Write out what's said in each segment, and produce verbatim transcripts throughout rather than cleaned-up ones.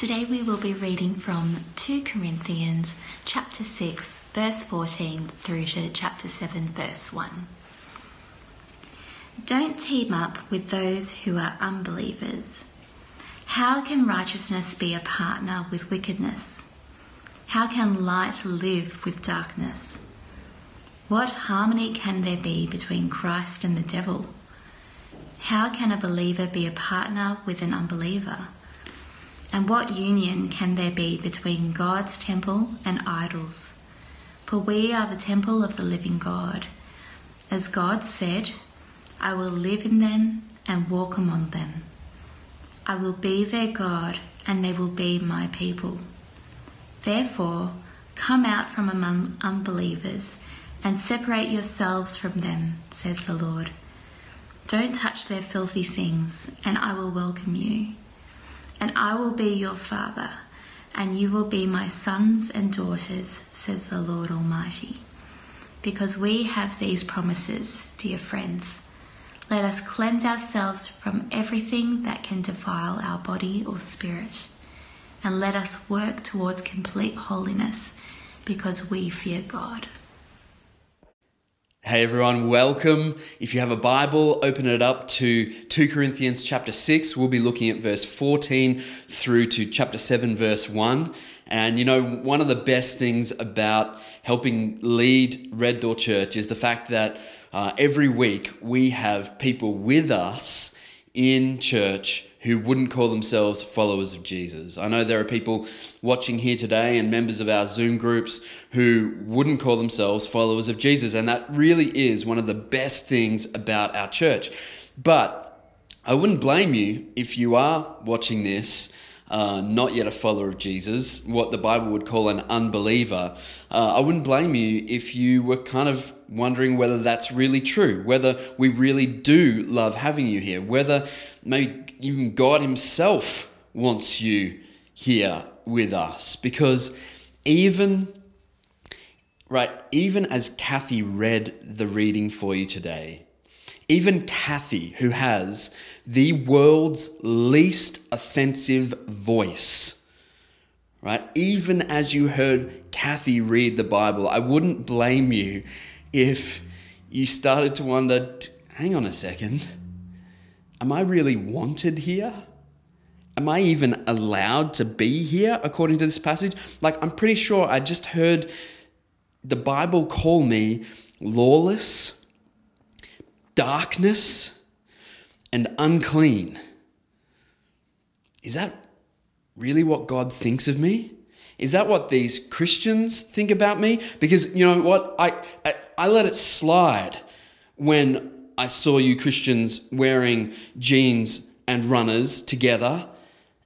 Today we will be reading from Second Corinthians chapter six, verse fourteen through to chapter seven, verse one. Don't team up with those who are unbelievers. How can righteousness be a partner with wickedness? How can light live with darkness? What harmony can there be between Christ and the devil? How can a believer be a partner with an unbeliever? And what union can there be between God's temple and idols? For we are the temple of the living God. As God said, I will live in them and walk among them. I will be their God, and they will be my people. Therefore, come out from among unbelievers and separate yourselves from them, says the Lord. Don't touch their filthy things, and I will welcome you. And I will be your father, and you will be my sons and daughters, says the Lord Almighty. Because we have these promises, dear friends, let us cleanse ourselves from everything that can defile our body or spirit, and let us work towards complete holiness, because we fear God. Hey everyone, welcome. If you have a Bible, open it up to Second Corinthians chapter six. We'll be looking at verse fourteen through to chapter seven, verse one. And you know, one of the best things about helping lead Red Door Church is the fact that uh, every week we have people with us in church who wouldn't call themselves followers of Jesus. I know there are people watching here today and members of our Zoom groups who wouldn't call themselves followers of Jesus, and that really is one of the best things about our church. But I wouldn't blame you if you are watching this, uh, not yet a follower of Jesus, what the Bible would call an unbeliever. Uh, I wouldn't blame you if you were kind of wondering whether that's really true, whether we really do love having you here, whether maybe even God himself wants you here with us. Because even, right, even as Kathy read the reading for you today, even Kathy, who has the world's least offensive voice, right, even as you heard Kathy read the Bible, I wouldn't blame you if you started to wonder, hang on a second, am I really wanted here? Am I even allowed to be here according to this passage? Like, I'm pretty sure I just heard the Bible call me lawless, darkness, and unclean. Is that really what God thinks of me? Is that what these Christians think about me? Because you know what? I, I I let it slide when I saw you Christians wearing jeans and runners together.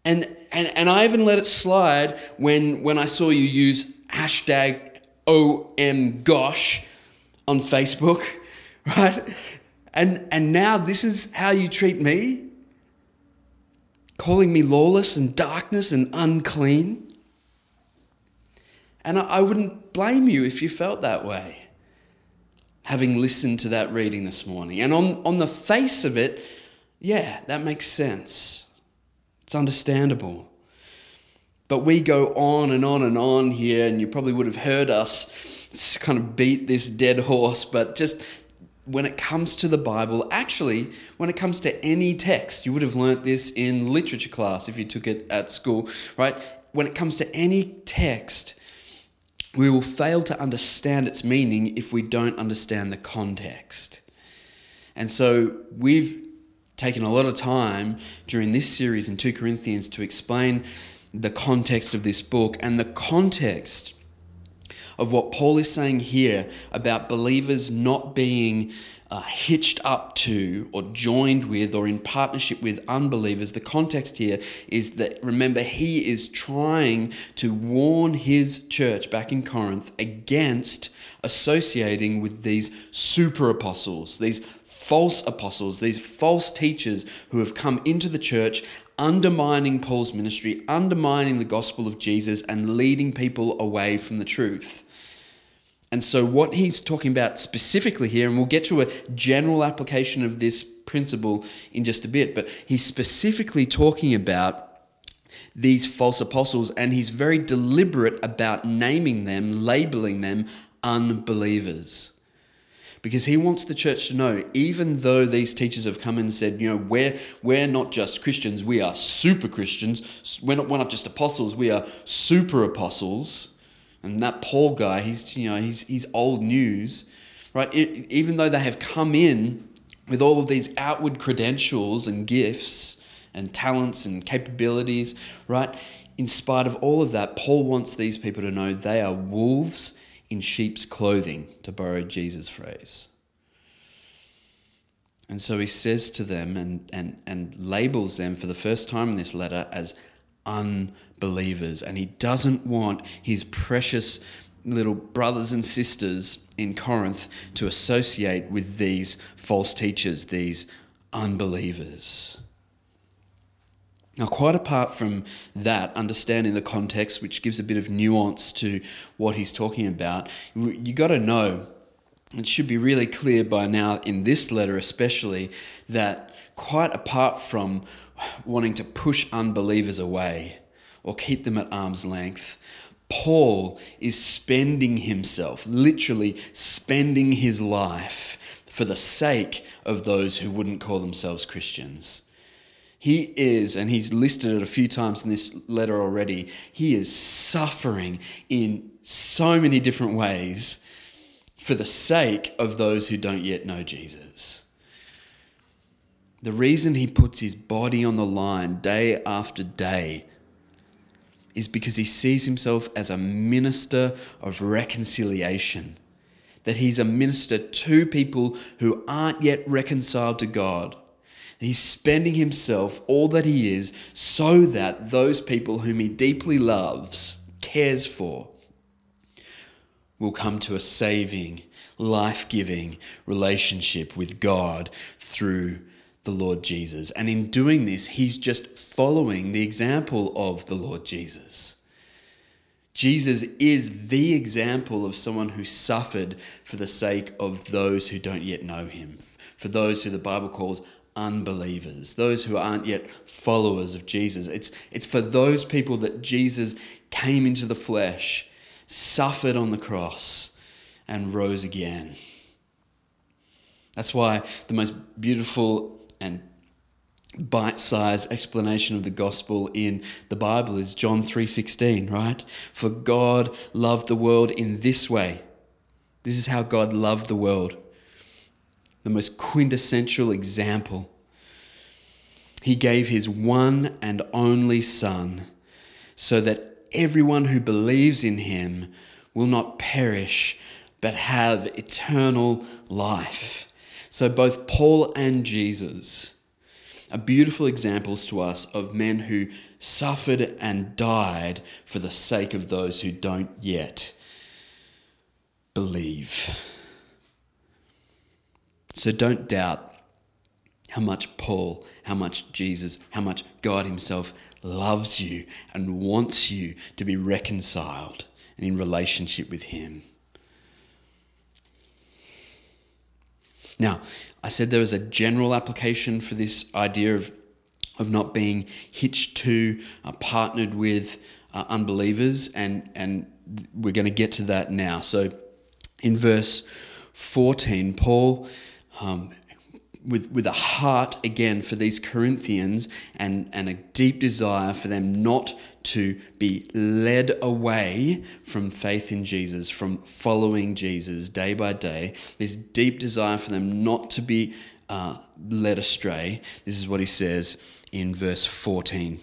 And and, and I even let it slide when, when I saw you use hashtag O M gosh on Facebook, right? And and now this is how you treat me? Calling me lawless and darkness and unclean? And I wouldn't blame you if you felt that way, having listened to that reading this morning. And on, on the face of it, yeah, that makes sense. It's understandable. But we go on and on and on here, and you probably would have heard us kind of beat this dead horse, but just when it comes to the Bible, actually, when it comes to any text, you would have learnt this in literature class if you took it at school, right? When it comes to any text, we will fail to understand its meaning if we don't understand the context. And so we've taken a lot of time during this series in Second Corinthians to explain the context of this book, and the context of what Paul is saying here about believers not being uh, hitched up to or joined with or in partnership with unbelievers. The context here is that, remember, he is trying to warn his church back in Corinth against associating with these super apostles, these false apostles, these false teachers who have come into the church, undermining Paul's ministry, undermining the gospel of Jesus, and leading people away from the truth. And so what he's talking about specifically here, and we'll get to a general application of this principle in just a bit, but he's specifically talking about these false apostles, and he's very deliberate about naming them, labeling them unbelievers. Because he wants the church to know, even though these teachers have come and said, you know, we're, we're not just Christians, we are super Christians. We're not, we're not just apostles, we are super apostles. And that Paul guy, he's, you know, he's, he's old news, right? It, even though they have come in with all of these outward credentials and gifts and talents and capabilities, right? In spite of all of that, Paul wants these people to know they are wolves in sheep's clothing, to borrow Jesus' phrase. And so he says to them and, and, and labels them for the first time in this letter as unbelievers. And he doesn't want his precious little brothers and sisters in Corinth to associate with these false teachers, these unbelievers. Now, quite apart from that, understanding the context, which gives a bit of nuance to what he's talking about, you got to know, it should be really clear by now in this letter especially, that quite apart from wanting to push unbelievers away or keep them at arm's length, Paul is spending himself, literally spending his life for the sake of those who wouldn't call themselves Christians. He is, and he's listed it a few times in this letter already, he is suffering in so many different ways for the sake of those who don't yet know Jesus. The reason he puts his body on the line day after day is because he sees himself as a minister of reconciliation, that he's a minister to people who aren't yet reconciled to God. He's spending himself, all that he is, so that those people whom he deeply loves, cares for, will come to a saving, life-giving relationship with God through the Lord Jesus. And in doing this, he's just following the example of the Lord Jesus. Jesus is the example of someone who suffered for the sake of those who don't yet know him, for those who the Bible calls unbelievers, those who aren't yet followers of Jesus. It's it's for those people that Jesus came into the flesh, suffered on the cross, and rose again. That's why the most beautiful and bite-sized explanation of the gospel in the Bible is John three sixteen, right? For God loved the world in this way. This is how God loved the world. The most quintessential example. He gave his one and only Son so that everyone who believes in him will not perish but have eternal life. So both Paul and Jesus are beautiful examples to us of men who suffered and died for the sake of those who don't yet believe. So don't doubt how much Paul, how much Jesus, how much God himself loves you and wants you to be reconciled and in relationship with him. Now, I said there was a general application for this idea of, of not being hitched to, uh, partnered with uh, unbelievers, and, and we're going to get to that now. So in verse fourteen, Paul Um, with with a heart again for these Corinthians and, and a deep desire for them not to be led away from faith in Jesus, from following Jesus day by day, this deep desire for them not to be uh, led astray. This is what he says in verse fourteen.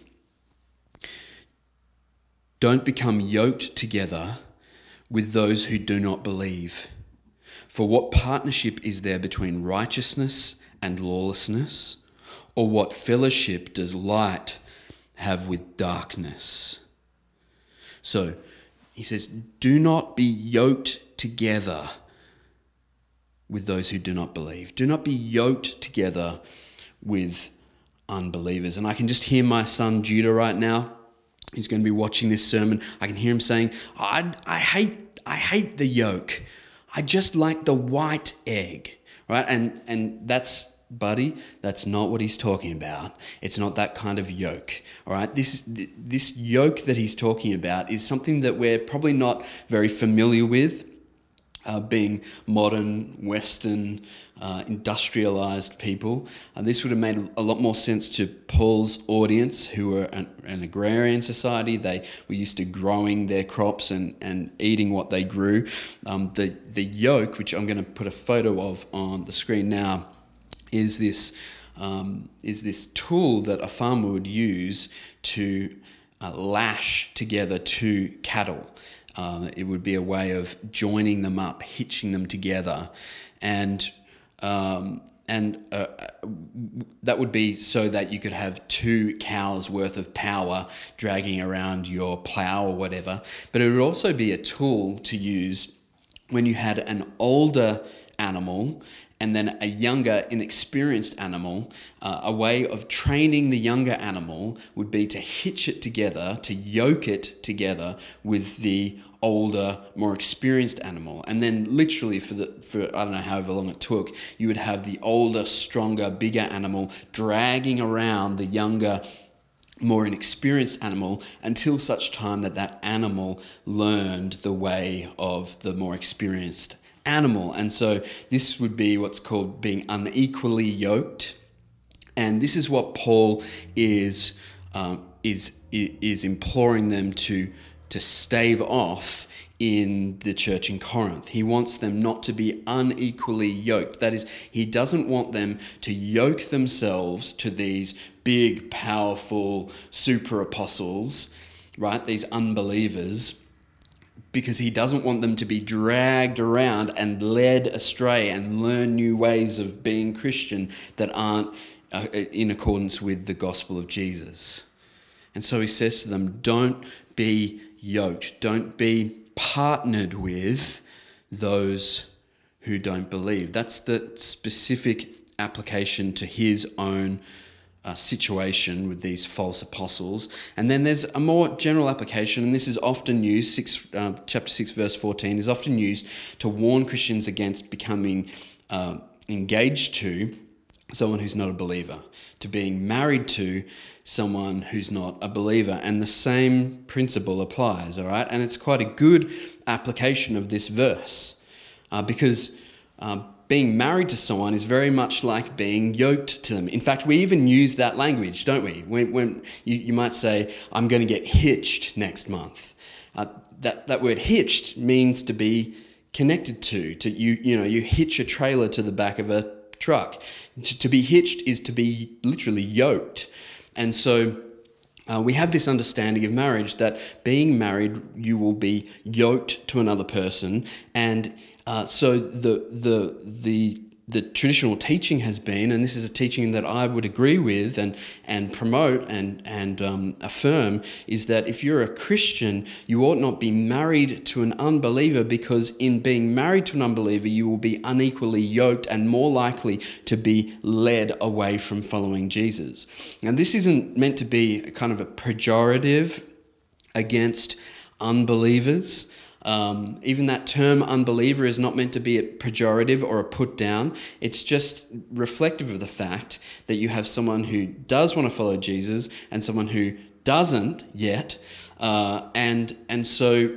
Don't become yoked together with those who do not believe. For what partnership is there between righteousness and lawlessness? Or what fellowship does light have with darkness? So he says, do not be yoked together with those who do not believe. Do not be yoked together with unbelievers. And I can just hear my son Judah right now. He's going to be watching this sermon. I can hear him saying, I, I hate, I hate the yoke. I just like the white egg, right? And and that's buddy, that's not what he's talking about. It's not that kind of yoke, all right? This this yoke that he's talking about is something that we're probably not very familiar with, uh, being modern, Western, uh, industrialized people. Uh, this would have made a lot more sense to Paul's audience, who were an, an agrarian society. They were used to growing their crops and, and eating what they grew. Um, the, the yoke, which I'm going to put a photo of on the screen now, is this um, is this tool that a farmer would use to uh, lash together two cattle. Uh, it would be a way of joining them up, hitching them together, and um, and uh, that would be so that you could have two cows worth of power dragging around your plow or whatever. But it would also be a tool to use when you had an older animal and then a younger, inexperienced animal. Uh, a way of training the younger animal would be to hitch it together, to yoke it together with the older, more experienced animal. And then literally for, the, for I don't know however long it took, you would have the older, stronger, bigger animal dragging around the younger, more inexperienced animal until such time that that animal learned the way of the more experienced animal. And so this would be what's called being unequally yoked, and this is what Paul is um, is is imploring them to to stave off in the church in Corinth. He wants them not to be unequally yoked. That is, he doesn't want them to yoke themselves to these big, powerful super apostles, right? These unbelievers. Because he doesn't want them to be dragged around and led astray and learn new ways of being Christian that aren't uh, in accordance with the gospel of Jesus. And so he says to them, don't be yoked, don't be partnered with those who don't believe. That's the specific application to his own Uh, situation with these false apostles. And then there's a more general application, and this is often used, six, uh, chapter six verse fourteen is often used to warn Christians against becoming uh, engaged to someone who's not a believer, to being married to someone who's not a believer. And the same principle applies, all right? And it's quite a good application of this verse uh, because uh, being married to someone is very much like being yoked to them. In fact, we even use that language, don't we? When, when you, you might say, I'm going to get hitched next month. Uh, that, that word hitched means to be connected to. To you, you know, you hitch a trailer to the back of a truck. To, to be hitched is to be literally yoked. And so Uh, we have this understanding of marriage that being married, you will be yoked to another person. And uh, so the, the the the traditional teaching has been, and this is a teaching that I would agree with and and promote and, and um, affirm, is that if you're a Christian, you ought not be married to an unbeliever, because in being married to an unbeliever, you will be unequally yoked and more likely to be led away from following Jesus. Now, this isn't meant to be kind of a pejorative against unbelievers. Um, even that term unbeliever is not meant to be a pejorative or a put down. It's just reflective of the fact that you have someone who does want to follow Jesus and someone who doesn't yet. Uh, and and so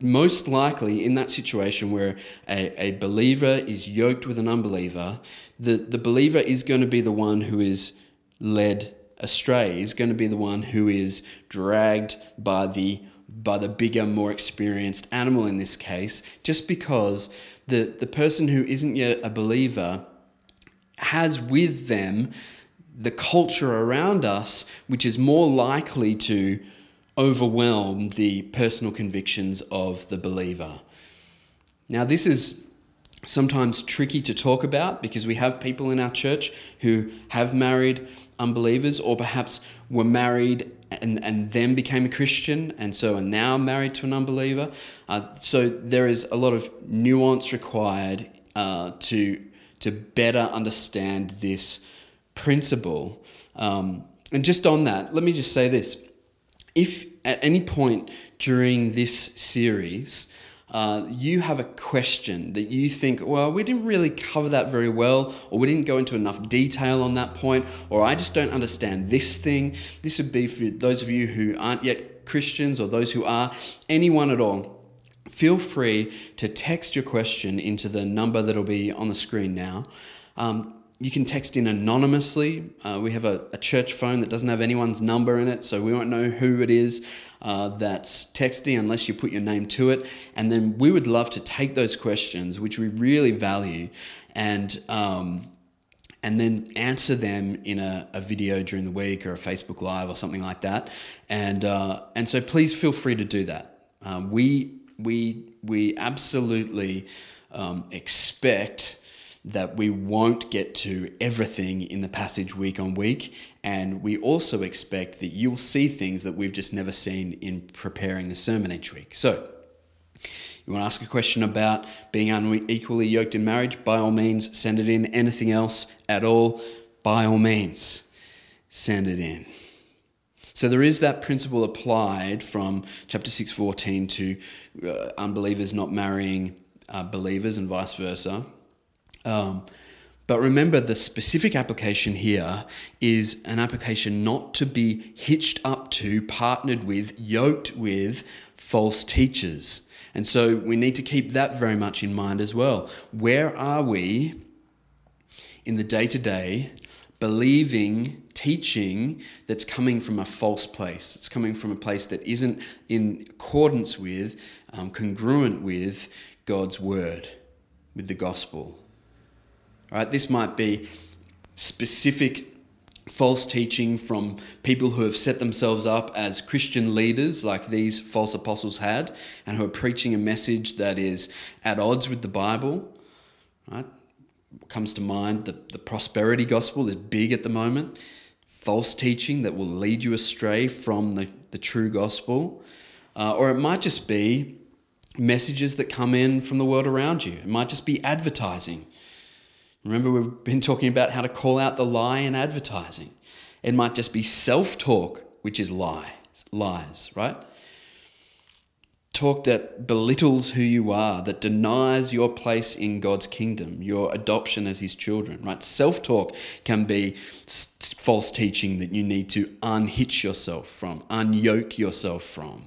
most likely in that situation where a, a believer is yoked with an unbeliever, the, the believer is going to be the one who is led astray, is going to be the one who is dragged by the by the bigger, more experienced animal in this case, just because the, the person who isn't yet a believer has with them the culture around us, which is more likely to overwhelm the personal convictions of the believer. Now, this is sometimes tricky to talk about because we have people in our church who have married unbelievers, or perhaps were married and and then became a Christian and so are now married to an unbeliever. Uh, so there is a lot of nuance required uh, to to better understand this principle. Um, and just on that, let me just say this. If at any point during this series uh, you have a question that you think, well, we didn't really cover that very well, or we didn't go into enough detail on that point, or I just don't understand this thing. This would be for those of you who aren't yet Christians or those who are, anyone at all. Feel free to text your question into the number that'll be on the screen now. Um, you can text in anonymously. Uh, we have a, a church phone that doesn't have anyone's number in it, so we won't know who it is uh, that's texting unless you put your name to it. And then we would love to take those questions, which we really value, and um, and then answer them in a, a video during the week or a Facebook Live or something like that. And uh, and so please feel free to do that. Um, we We we absolutely um, expect that we won't get to everything in the passage week on week, and we also expect that you'll see things that we've just never seen in preparing the sermon each week. So, you want to ask a question about being unequally yoked in marriage? By all means, send it in. Anything else at all? By all means, send it in. So there is that principle applied from chapter six fourteen to uh, unbelievers not marrying uh, believers and vice versa. Um, but remember, the specific application here is an application not to be hitched up to, partnered with, yoked with false teachers. And so we need to keep that very much in mind as well. Where are we in the day-to-day believing teaching that's coming from a false place? It's coming from a place that isn't in accordance with, um, congruent with God's word, with the gospel. All right, this might be specific false teaching from people who have set themselves up as Christian leaders, like these false apostles had, and who are preaching a message that is at odds with the Bible. Right? Comes to mind, the, the prosperity gospel is big at the moment. False teaching that will lead you astray from the, the true gospel. Uh, or it might just be messages that come in from the world around you. It might just be advertising. Remember, we've been talking about how to call out the lie in advertising. It might just be self-talk, which is lies, lies, right? Talk that belittles who you are, that denies your place in God's kingdom, your adoption as his children, right? Self-talk can be false teaching that you need to unhitch yourself from, unyoke yourself from.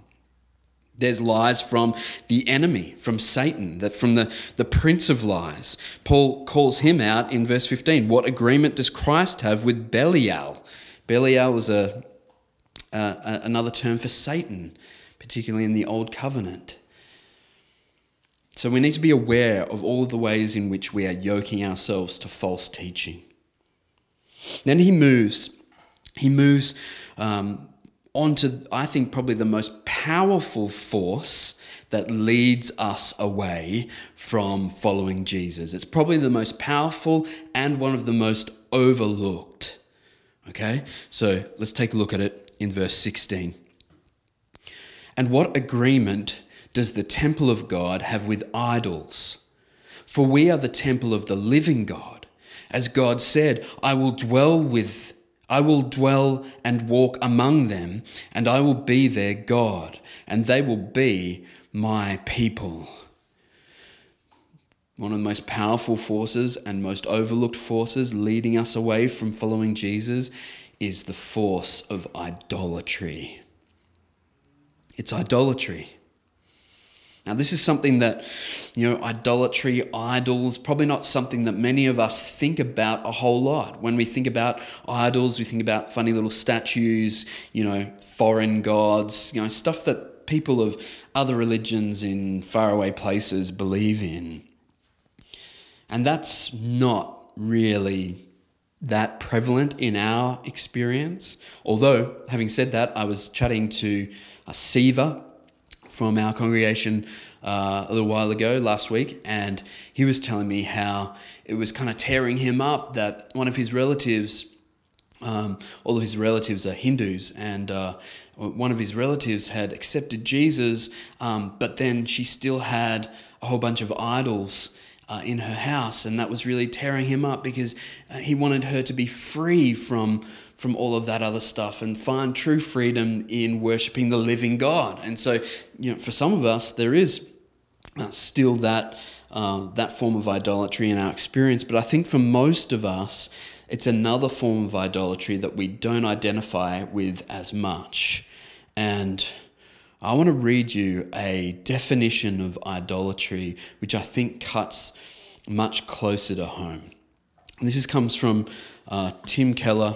There's lies from the enemy, from Satan, that from the, the prince of lies. Paul calls him out in verse fifteen. What agreement does Christ have with Belial? Belial was a, uh, another term for Satan, particularly in the Old Covenant. So we need to be aware of all of the ways in which we are yoking ourselves to false teaching. Then he moves, he moves um, on to, I think, probably the most powerful force that leads us away from following Jesus. It's probably the most powerful and one of the most overlooked. Okay, so let's take a look at it in verse sixteen. And what agreement does the temple of God have with idols? For we are the temple of the living God. As God said, I will dwell with, I will dwell and walk among them, and I will be their God, and they will be my people. One of the most powerful forces and most overlooked forces leading us away from following Jesus is the force of idolatry. It's idolatry. Now, this is something that, you know, idolatry, idols, probably not something that many of us think about a whole lot. When we think about idols, we think about funny little statues, you know, foreign gods, you know, stuff that people of other religions in faraway places believe in. And that's not really that prevalent in our experience. Although, having said that, I was chatting to a Siva from our congregation uh, a little while ago, last week, and he was telling me how it was kind of tearing him up that one of his relatives, um, all of his relatives are Hindus, and uh, one of his relatives had accepted Jesus, um, but then she still had a whole bunch of idols Uh, in her house, and that was really tearing him up because uh, he wanted her to be free from from all of that other stuff and find true freedom in worshiping the living God. And so, you know, for some of us, there is uh, still that um, that form of idolatry in our experience. But I think for most of us, it's another form of idolatry that we don't identify with as much. And I want to read you a definition of idolatry, which I think cuts much closer to home. This is, comes from uh, Tim Keller,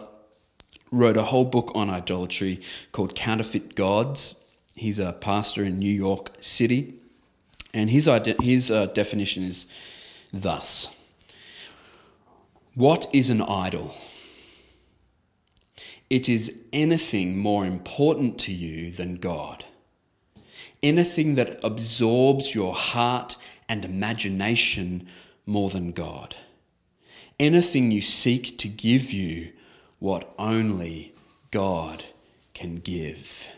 wrote a whole book on idolatry called Counterfeit Gods. He's a pastor in New York City. And his, ide- his uh, definition is thus. What is an idol? It is anything more important to you than God. Anything that absorbs your heart and imagination more than God. Anything you seek to give you what only God can give.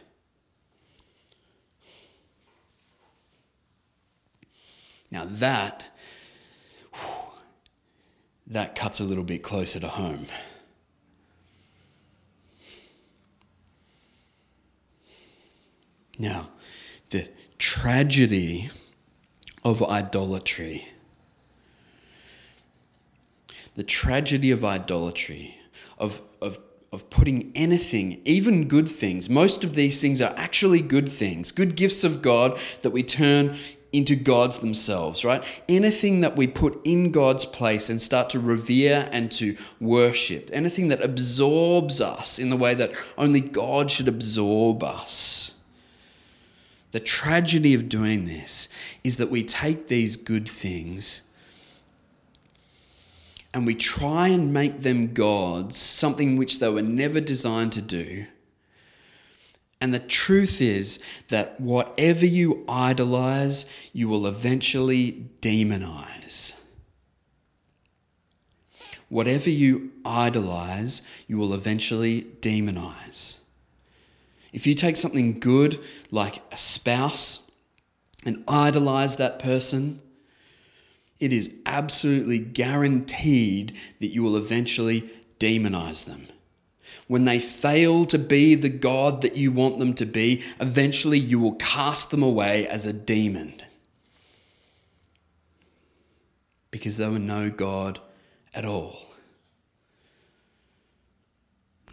Now that, that cuts a little bit closer to home. Now, the tragedy of idolatry. The tragedy of idolatry, of of of putting anything, even good things, most of these things are actually good things, good gifts of God that we turn into gods themselves, right? Anything that we put in God's place and start to revere and to worship, anything that absorbs us in the way that only God should absorb us. The tragedy of doing this is that we take these good things and we try and make them gods, something which they were never designed to do. And the truth is that whatever you idolize, you will eventually demonize. Whatever you idolize, you will eventually demonize. If you take something good, like a spouse, and idolize that person, it is absolutely guaranteed that you will eventually demonize them. When they fail to be the God that you want them to be, eventually you will cast them away as a demon. Because they were no God at all.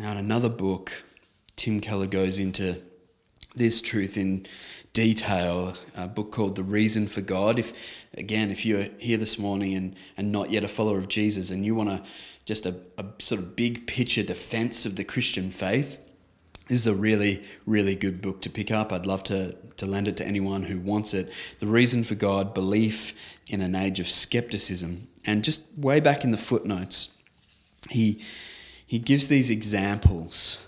Now, in another book, Tim Keller goes into this truth in detail, a book called The Reason for God. If again, if you're here this morning and, and not yet a follower of Jesus and you want to just a, a sort of big picture defense of the Christian faith, this is a really, really good book to pick up. I'd love to, to lend it to anyone who wants it. The Reason for God, Belief in an Age of Skepticism. And just way back in the footnotes, he he gives these examples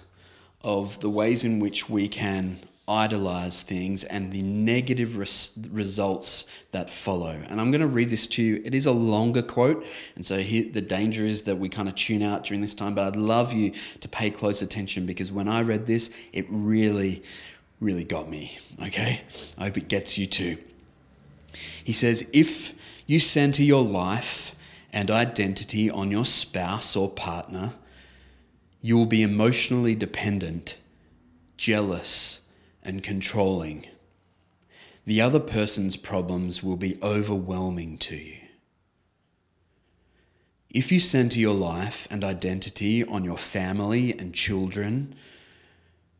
of the ways in which we can idolize things and the negative res- results that follow. And I'm going to read this to you. It is a longer quote, and so here, the danger is that we kind of tune out during this time, but I'd love you to pay close attention, because when I read this, it really, really got me, okay? I hope it gets you too. He says, if you center your life and identity on your spouse or partner, you will be emotionally dependent, jealous, and controlling. The other person's problems will be overwhelming to you. If you center your life and identity on your family and children,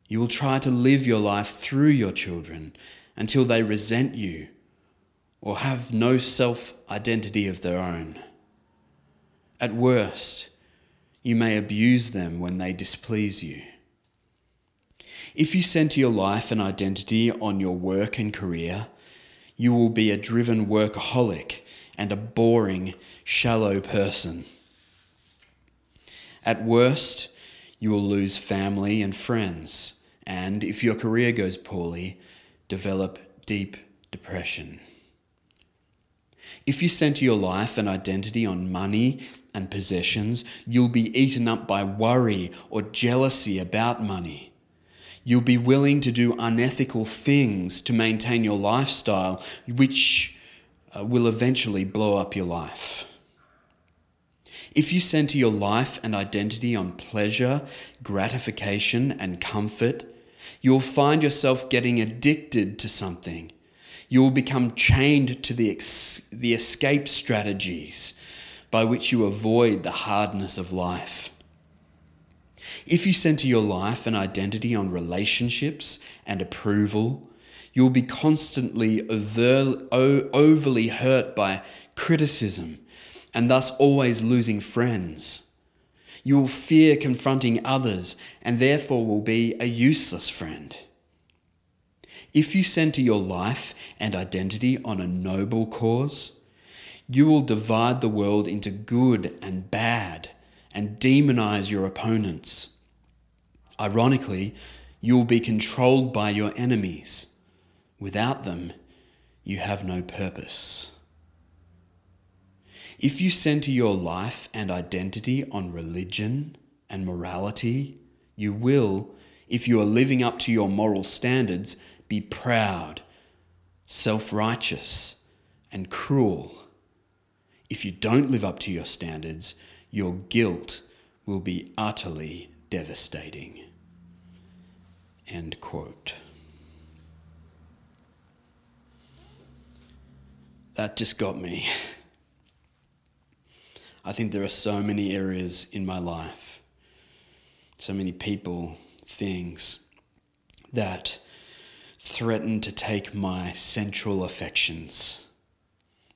you will try to live your life through your children until they resent you or have no self-identity of their own. At worst, you may abuse them when they displease you. If you center your life and identity on your work and career, you will be a driven workaholic and a boring, shallow person. At worst, you will lose family and friends, and if your career goes poorly, develop deep depression. If you center your life and identity on money and possessions, you'll be eaten up by worry or jealousy about money. You'll be willing to do unethical things to maintain your lifestyle, which uh, will eventually blow up your life. If you center your life and identity on pleasure, gratification, and comfort, you'll find yourself getting addicted to something. You will become chained to the ex- the escape strategies by which you avoid the hardness of life. If you center your life and identity on relationships and approval, you will be constantly over- o- overly hurt by criticism and thus always losing friends. You will fear confronting others and therefore will be a useless friend. If you center your life and identity on a noble cause, you will divide the world into good and bad and demonize your opponents. Ironically, you will be controlled by your enemies. Without them, you have no purpose. If you center your life and identity on religion and morality, you will, if you are living up to your moral standards, be proud, self-righteous, and cruel. If you don't live up to your standards, your guilt will be utterly devastating. End quote. That just got me. I think there are so many areas in my life, so many people, things that threaten to take my central affections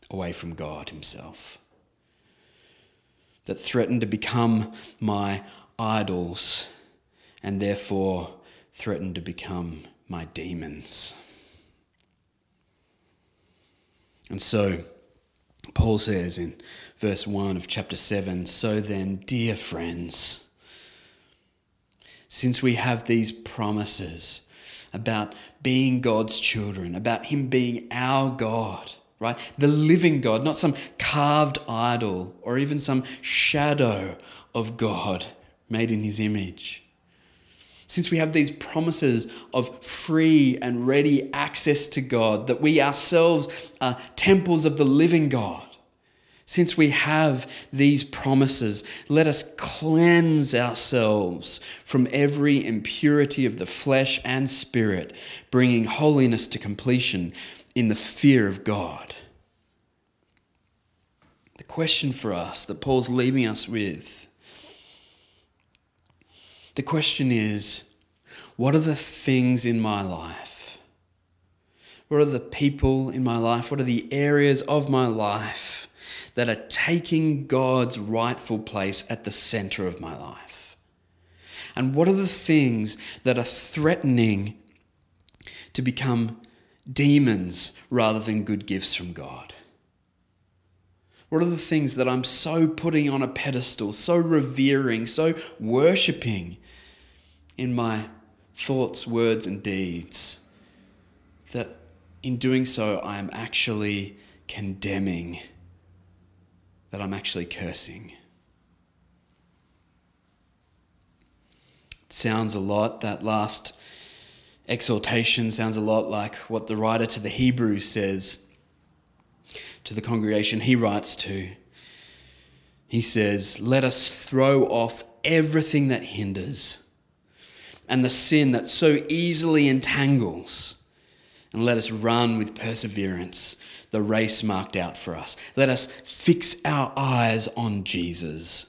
away from God Himself, that threaten to become my idols and therefore threaten to become my demons. And so Paul says in verse one of chapter seven, "So then, dear friends, since we have these promises about being God's children, about Him being our God," right? The living God, not some carved idol or even some shadow of God made in His image. Since we have these promises of free and ready access to God, that we ourselves are temples of the living God, since we have these promises, let us cleanse ourselves from every impurity of the flesh and spirit, bringing holiness to completion in the fear of God. The question for us that Paul's leaving us with, the question is, what are the things in my life? What are the people in my life? What are the areas of my life that are taking God's rightful place at the center of my life? And what are the things that are threatening to become demons rather than good gifts from God? What are the things that I'm so putting on a pedestal, so revering, so worshipping in my thoughts, words, and deeds, that in doing so I'm actually condemning, that I'm actually cursing? It sounds a lot, that last exhortation sounds a lot like what the writer to the Hebrews says to the congregation he writes to. He says, "Let us throw off everything that hinders and the sin that so easily entangles, and let us run with perseverance the race marked out for us. Let us fix our eyes on Jesus,"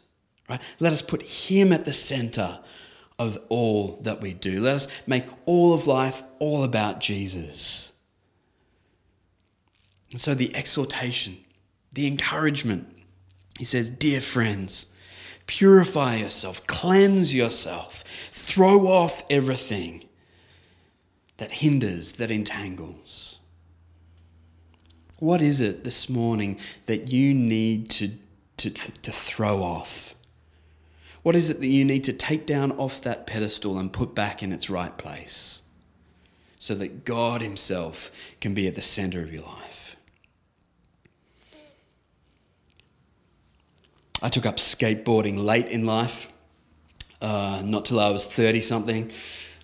right? Let us put Him at the center of all that we do. Let us make all of life all about Jesus. And so the exhortation, the encouragement, he says, "Dear friends, purify yourself, cleanse yourself, throw off everything that hinders, that entangles." What is it this morning that you need to, to, to throw off? What is it that you need to take down off that pedestal and put back in its right place so that God Himself can be at the center of your life? I took up skateboarding late in life, uh, not till I was thirty-something,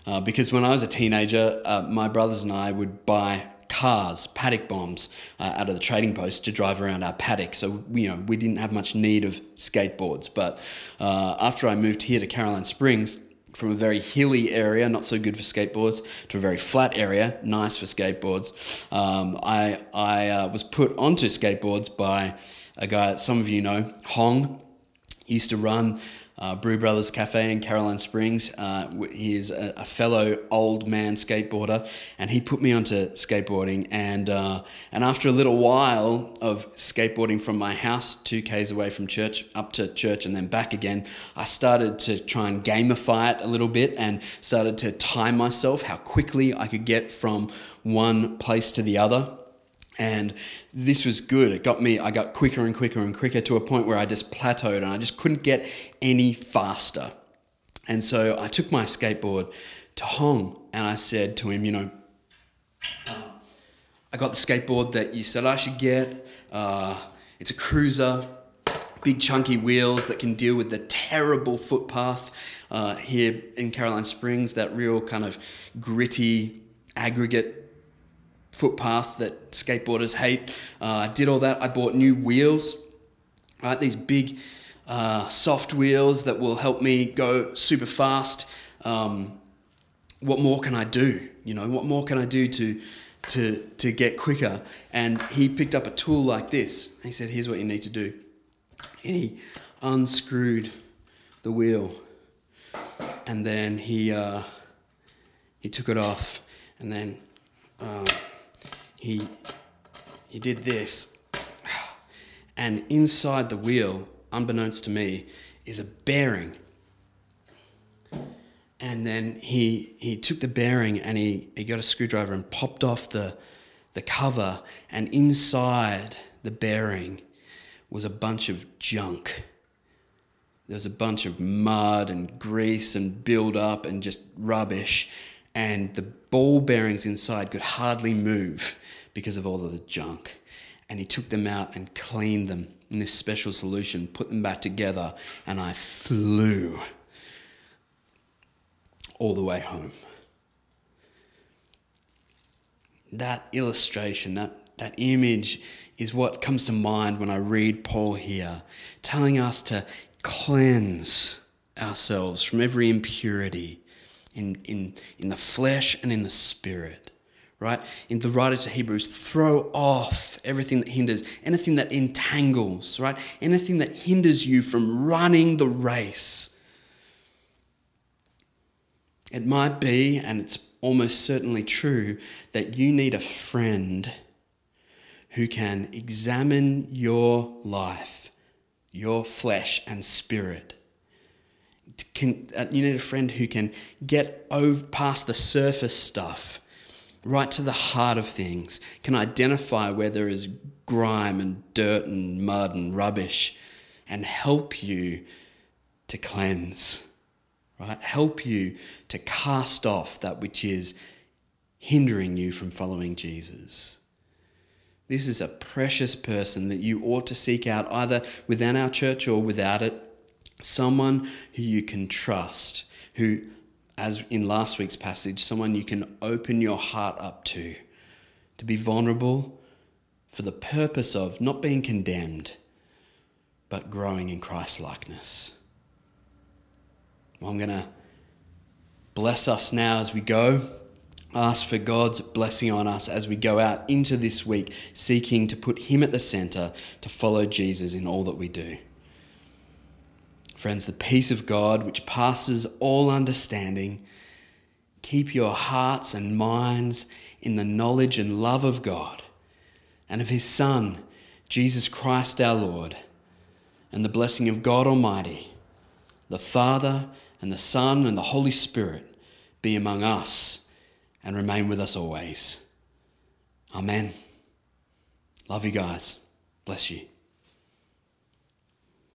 uh, because when I was a teenager, uh, my brothers and I would buy cars, paddock bombs, uh, out of the trading post to drive around our paddock. So, you know, we didn't have much need of skateboards. But uh, after I moved here to Caroline Springs from a very hilly area, not so good for skateboards, to a very flat area, nice for skateboards. Um, I I uh, was put onto skateboards by a guy that some of you know, Hong. He used to run uh, Brew Brothers Cafe in Caroline Springs. Uh, he is a, a fellow old man skateboarder, and he put me onto skateboarding. And uh, and after a little while of skateboarding from my house, two k's away from church, up to church and then back again, I started to try and gamify it a little bit and started to time myself, how quickly I could get from one place to the other. And this was good. It got me, I got quicker and quicker and quicker to a point where I just plateaued and I just couldn't get any faster. And so I took my skateboard to Hong and I said to him, you know, uh, I got the skateboard that you said I should get. Uh, it's a cruiser, big chunky wheels that can deal with the terrible footpath uh, here in Caroline Springs, that real kind of gritty aggregate footpath that skateboarders hate. I uh, did all that. I bought new wheels, right? These big uh, soft wheels that will help me go super fast. Um, what more can I do? You know, what more can I do to to to get quicker? And he picked up a tool like this. He said, "Here's what you need to do." And he unscrewed the wheel, and then he uh, he took it off, and then. Um, He he did this, and inside the wheel, unbeknownst to me, is a bearing. And then he he took the bearing and he, he got a screwdriver and popped off the the cover, and inside the bearing was a bunch of junk. There was a bunch of mud and grease and build-up and just rubbish, and the ball bearings inside could hardly move because of all of the junk. And he took them out and cleaned them in this special solution, put them back together, and I flew all the way home. That illustration, that, that image is what comes to mind when I read Paul here, telling us to cleanse ourselves from every impurity. In, in in the flesh and in the spirit, right? In the writer to Hebrews, throw off everything that hinders, anything that entangles, right? Anything that hinders you from running the race. It might be, and it's almost certainly true, that you need a friend who can examine your life, your flesh and spirit. Can, you need a friend who can get over past the surface stuff, right to the heart of things, can identify where there is grime and dirt and mud and rubbish, and help you to cleanse, right? Help you to cast off that which is hindering you from following Jesus. This is a precious person that you ought to seek out, either within our church or without it. Someone who you can trust, who, as in last week's passage, someone you can open your heart up to, to be vulnerable for the purpose of not being condemned, but growing in Christ-likeness. Well, I'm going to bless us now as we go. Ask for God's blessing on us as we go out into this week, seeking to put Him at the center, to follow Jesus in all that we do. Friends, the peace of God, which passes all understanding, keep your hearts and minds in the knowledge and love of God and of His Son, Jesus Christ our Lord, and the blessing of God Almighty, the Father and the Son and the Holy Spirit be among us and remain with us always. Amen. Love you guys. Bless you.